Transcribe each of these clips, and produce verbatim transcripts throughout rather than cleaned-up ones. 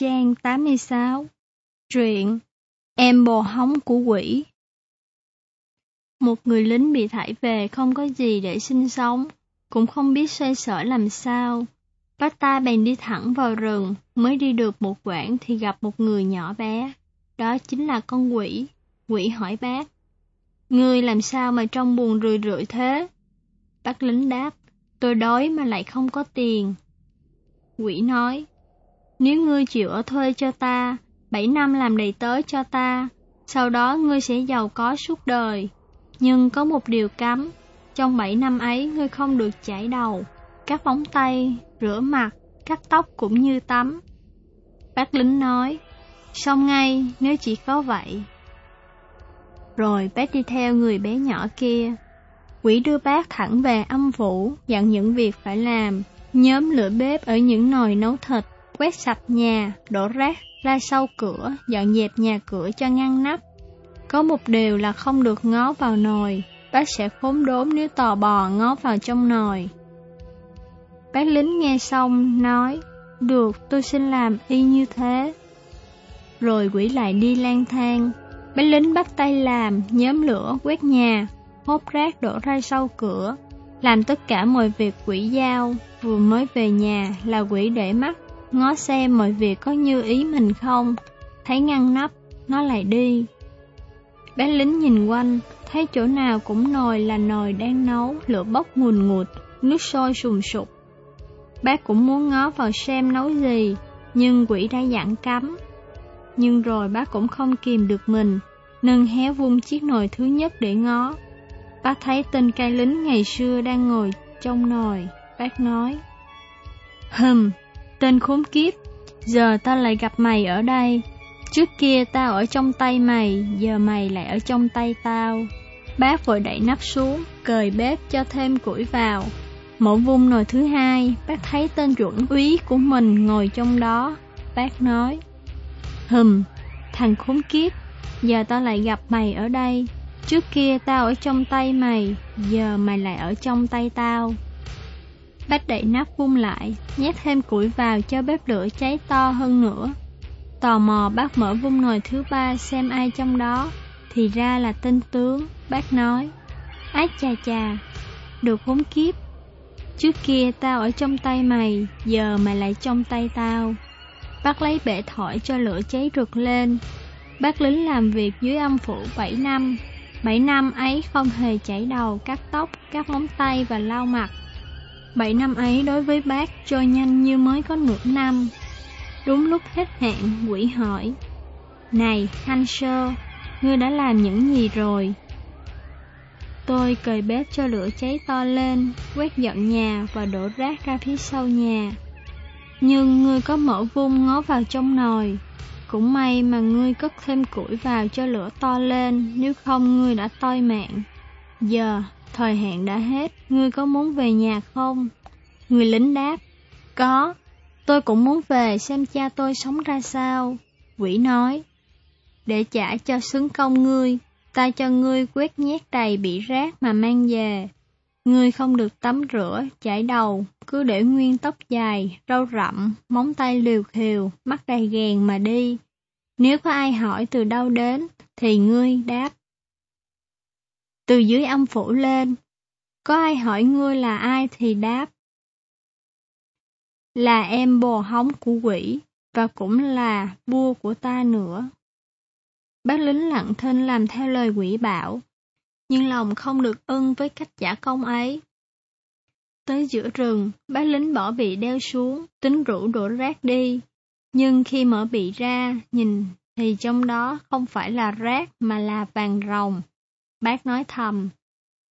Trang tám mươi sáu. Truyện Em bồ hóng của quỷ. Một người lính bị thải về không có gì để sinh sống, cũng không biết xoay sở làm sao. Bác ta bèn đi thẳng vào rừng, mới đi được một quãng thì gặp một người nhỏ bé. Đó chính là con quỷ. Quỷ hỏi bác: "Ngươi làm sao mà trông buồn rười rượi thế?" Bác lính đáp: "Tôi đói mà lại không có tiền." Quỷ nói: "Nếu ngươi chịu ở thuê cho ta, bảy năm làm đầy tớ cho ta, sau đó ngươi sẽ giàu có suốt đời. Nhưng có một điều cấm, trong bảy năm ấy ngươi không được chải đầu, cắt móng tay, rửa mặt, cắt tóc cũng như tắm." Bác lính nói: "Xong ngay, nếu chỉ có vậy." Rồi bác đi theo người bé nhỏ kia. Quỷ đưa bác thẳng về âm phủ, dặn những việc phải làm: nhóm lửa bếp ở những nồi nấu thịt, quét sạch nhà, đổ rác ra sau cửa, dọn dẹp nhà cửa cho ngăn nắp. Có một điều là không được ngó vào nồi, bác sẽ khốn đốn nếu tò bò ngó vào trong nồi. Bác lính nghe xong nói: "Được, tôi xin làm y như thế." Rồi quỷ lại đi lang thang. Bác lính bắt tay làm, nhóm lửa, quét nhà, hốt rác, đổ ra sau cửa, làm tất cả mọi việc quỷ giao. Vừa mới về nhà là quỷ để mắt ngó xem mọi việc có như ý mình không, thấy ngăn nắp nó lại đi. Bé lính nhìn quanh, thấy chỗ nào cũng nồi là nồi đang nấu, lửa bốc ngùn ngụt, nước sôi sùng sục. Bác cũng muốn ngó vào xem nấu gì, nhưng quỷ đã dặn cấm. Nhưng rồi bác cũng không kìm được mình, nâng hé vung chiếc nồi thứ nhất để ngó. Bác thấy tên cai lính ngày xưa đang ngồi trong nồi. Bác nói: "Hừm, tên khốn kiếp, giờ ta lại gặp mày ở đây. Trước kia ta ở trong tay mày, giờ mày lại ở trong tay tao." Bác vội đẩy nắp xuống, cời bếp cho thêm củi vào. Mổ vung nồi thứ hai, bác thấy tên chuẩn úy của mình ngồi trong đó. Bác nói: "Hừm, thằng khốn kiếp, giờ ta lại gặp mày ở đây. Trước kia tao ở trong tay mày, giờ mày lại ở trong tay tao." Bác đậy nắp vung lại, nhét thêm củi vào cho bếp lửa cháy to hơn nữa. Tò mò bác mở vung nồi thứ ba xem ai trong đó, thì ra là tên tướng. Bác nói: "Ái chà chà, được khốn kiếp, trước kia tao ở trong tay mày, giờ mày lại trong tay tao." Bác lấy bể thổi cho lửa cháy rực lên. Bác lính làm việc dưới âm phủ bảy năm. Bảy năm ấy không hề chảy đầu, cắt tóc, cắt móng tay và lau mặt. Bảy năm ấy đối với bác trôi nhanh như mới có nửa năm. Đúng lúc hết hạn, quỷ hỏi: "Này, Hanh Sơ, ngươi đã làm những gì rồi?" "Tôi cởi bếp cho lửa cháy to lên, quét dọn nhà và đổ rác ra phía sau nhà. Nhưng ngươi có mở vung ngó vào trong nồi. Cũng may mà ngươi cất thêm củi vào cho lửa to lên, nếu không ngươi đã toi mạng. Giờ thời hạn đã hết, ngươi có muốn về nhà không?" Người lính đáp: "Có, tôi cũng muốn về xem cha tôi sống ra sao." Quỷ nói: "Để trả cho xứng công ngươi, ta cho ngươi quét nhét đầy bị rác mà mang về. Ngươi không được tắm rửa, chải đầu, cứ để nguyên tóc dài, râu rậm, móng tay liều khều, mắt đầy ghèn mà đi. Nếu có ai hỏi từ đâu đến, thì ngươi đáp: từ dưới âm phủ lên. Có ai hỏi ngươi là ai thì đáp: là em bồ hóng của quỷ, và cũng là bua của ta nữa." Bác lính lặng thinh làm theo lời quỷ bảo, nhưng lòng không được ưng với cách giả công ấy. Tới giữa rừng, bác lính bỏ bị đeo xuống, tính rủ đổ rác đi. Nhưng khi mở bị ra, nhìn thì trong đó không phải là rác mà là vàng ròng. Bác nói thầm: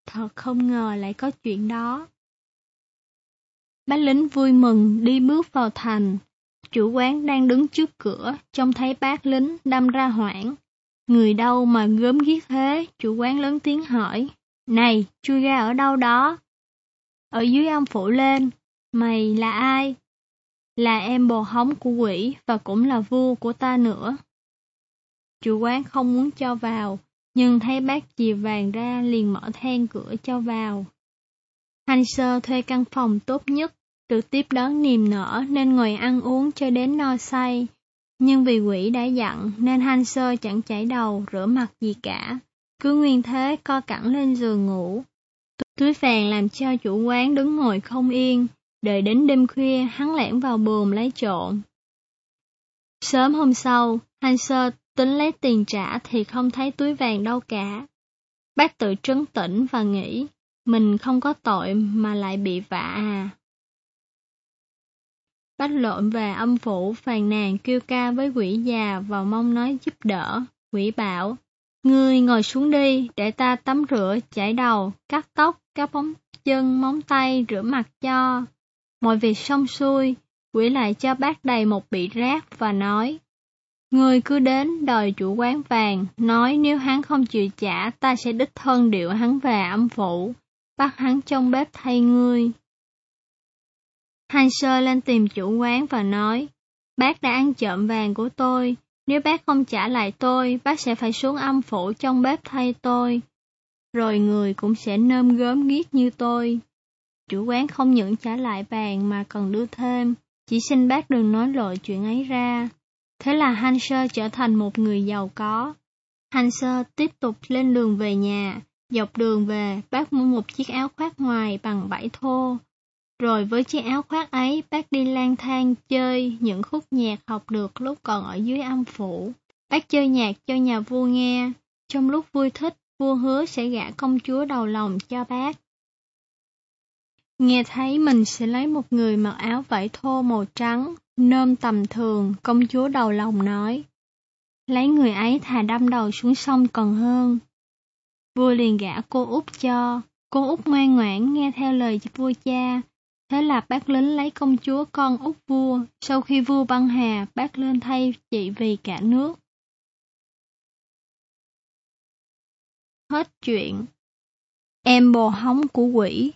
"Thật không ngờ lại có chuyện đó." Bác lính vui mừng đi bước vào thành. Chủ quán đang đứng trước cửa, trông thấy bác lính đâm ra hoảng: "Người đâu mà gớm ghiếc thế?" Chủ quán lớn tiếng hỏi: "Này, chui ra ở đâu đó?" "Ở dưới âm phủ lên." "Mày là ai?" "Là em bồ hóng của quỷ, và cũng là vua của ta nữa." Chủ quán không muốn cho vào, nhưng thấy bác chìa vàng ra liền mở then cửa cho vào. Hanh Sơ thuê căn phòng tốt nhất, được tiếp đón niềm nở nên ngồi ăn uống cho đến no say. Nhưng vì quỷ đã dặn nên Han Sơ chẳng chảy đầu rửa mặt gì cả, cứ nguyên thế co cẳng lên giường ngủ. Túi phèn làm cho chủ quán đứng ngồi không yên, đợi đến đêm khuya hắn lẻn vào buồng lấy trộm. Sớm hôm sau, Han Sơ tính lấy tiền trả thì không thấy túi vàng đâu cả. Bác tự trấn tĩnh và nghĩ, mình không có tội mà lại bị vạ à. Bác lộn về âm phủ phàn nàn kêu ca với quỷ già và mong nói giúp đỡ. Quỷ bảo, ngươi ngồi xuống đi, để ta tắm rửa, chải đầu, cắt tóc, cắt móng chân, móng tay, rửa mặt cho. Mọi việc xong xuôi, quỷ lại cho bác đầy một bị rác và nói, ngươi cứ đến đòi chủ quán vàng, nói nếu hắn không chịu trả, ta sẽ đích thân điệu hắn về âm phủ, bắt hắn trong bếp thay ngươi. Han Sơ lên tìm chủ quán và nói, bác đã ăn trộm vàng của tôi, nếu bác không trả lại tôi, bác sẽ phải xuống âm phủ trong bếp thay tôi, rồi người cũng sẽ nơm gớm ghiếc như tôi. Chủ quán không những trả lại vàng mà còn đưa thêm, chỉ xin bác đừng nói lộ chuyện ấy ra. Thế là Han Sơ trở thành một người giàu có. Han Sơ tiếp tục lên đường về nhà, dọc đường về bác mua một chiếc áo khoác ngoài bằng vải thô. Rồi với chiếc áo khoác ấy, bác đi lang thang chơi những khúc nhạc học được lúc còn ở dưới âm phủ. Bác chơi nhạc cho nhà vua nghe, trong lúc vui thích, vua hứa sẽ gả công chúa đầu lòng cho bác. Nghe thấy mình sẽ lấy một người mặc áo vải thô màu trắng, nôm tầm thường, công chúa đầu lòng nói, lấy người ấy thà đâm đầu xuống sông còn hơn. Vua liền gả cô út cho, cô út ngoan ngoãn nghe theo lời vua cha. Thế là bác lính lấy công chúa con út vua, sau khi vua băng hà, bác lên thay chị vì cả nước. Hết chuyện. Em bồ hóng của quỷ.